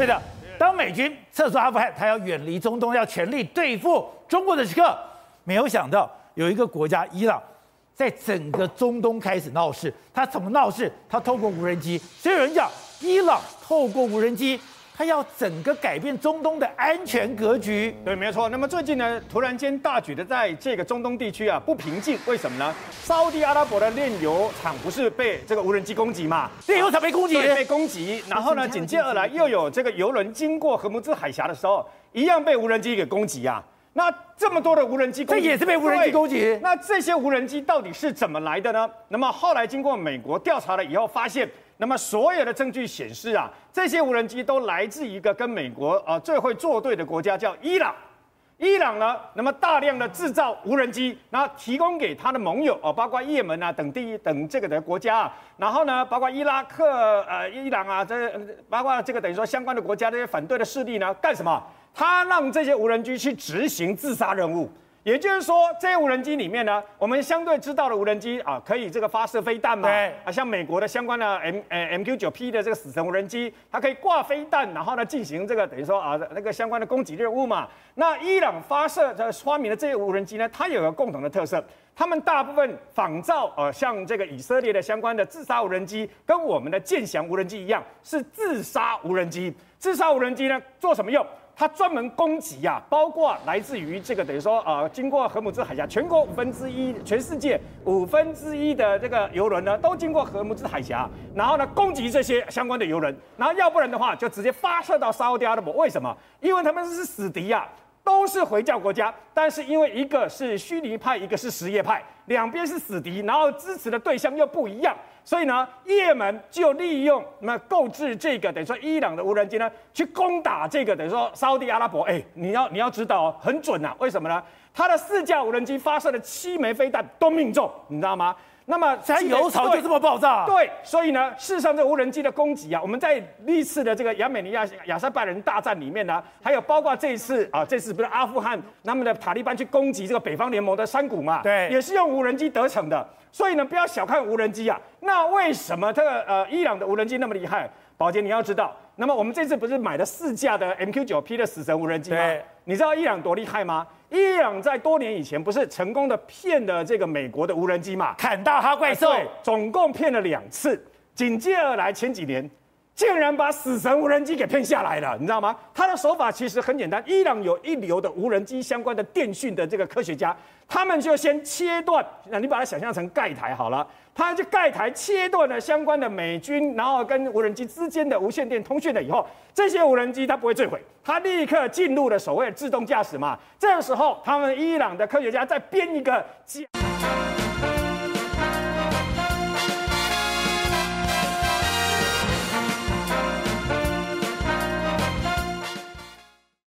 对的，当美军撤出阿富汗，他要远离中东，要全力对付中国的时刻，没有想到有一个国家伊朗，在整个中东开始闹事。他怎么闹事？他透过无人机。所以有人讲，伊朗透过无人机。 他要整个改变中东的安全格局，对，没错。那么最近呢，突然间大举的在这个中东地区啊不平静，为什么呢？沙烏地阿拉伯的炼油厂不是被这个无人机攻击嘛？炼油厂被攻击，对，被攻击。然后呢，紧接而来又有这个油轮经过荷姆兹海峡的时候，一样被无人机给攻击啊。 那这么多的无人机攻击，这也是被无人机攻击。那这些无人机到底是怎么来的呢？那么后来经过美国调查了以后，发现，那么所有的证据显示啊，这些无人机都来自一个跟美国最会作对的国家，叫伊朗。伊朗呢，那么大量的制造无人机，然后提供给他的盟友包括也门啊等地等这个的国家啊，然后呢，包括伊拉克、伊朗啊，这包括这个等于说相关的国家这些反对的势力呢，干什么？ 他让这些无人机去执行自杀任务，也就是说，这些无人机里面呢，我们相对知道的无人机啊，可以这个发射飞弹嘛，啊，像美国的相关的 MQ-9P 的这个死神无人机，它可以挂飞弹，然后呢进行这个等于说啊那个相关的攻击任务嘛。那伊朗发明的这些无人机呢，它有个共同的特色。 他们大部分仿照像这个以色列的相关的自杀无人机，跟我们的剑翔无人机一样，是自杀无人机。自杀无人机呢，做什么用？它专门攻击啊，包括来自于这个等于说经过荷姆兹海峡，全国1/5，全世界1/5的这个油轮呢，都经过荷姆兹海峡，然后呢攻击这些相关的油轮，然后要不然的话就直接发射到沙烏地阿拉伯。为什么？因为他们是死敌啊。 都是回教国家，但是因为一个是逊尼派，一个是什叶派，两边是死敌，然后支持的对象又不一样，所以呢，也门就利用那购置这个等于说伊朗的无人机呢，去攻打这个等于说沙烏地阿拉伯。哎，你要知道哦，很准啊，为什么呢？他的4架无人机发射的7枚飞弹都命中，你知道吗？ 那么它油槽就这么爆炸，对，所以呢，事实上这无人机的攻击啊，我们在历次的这个亚美尼亚亚塞拜然大战里面呢，还有包括这一次啊，这次不是阿富汗他们的塔利班去攻击这个北方联盟的山谷嘛，对，也是用无人机得逞的。所以呢，不要小看无人机啊。那为什么这个伊朗的无人机那么厉害？宝杰，你要知道，那么我们这次不是买了4架的 MQ-9P 的死神无人机吗？你知道伊朗多厉害吗？ 伊朗在多年以前不是成功的骗了这个美国的无人机嘛，砍大哈怪兽，总共骗了2次。紧接而来前几年，竟然把死神无人机给骗下来了，你知道吗？他的手法其实很简单，伊朗有一流的无人机相关的电讯的这个科学家，他们就先切断，你把它想象成盖台好了，他就盖台切断了相关的美军，然后跟无人机之间的无线电通讯了以后。 这些无人机它不会坠毁，它立刻进入了所谓的自动驾驶嘛。这个时候，他们伊朗的科学家在编一个。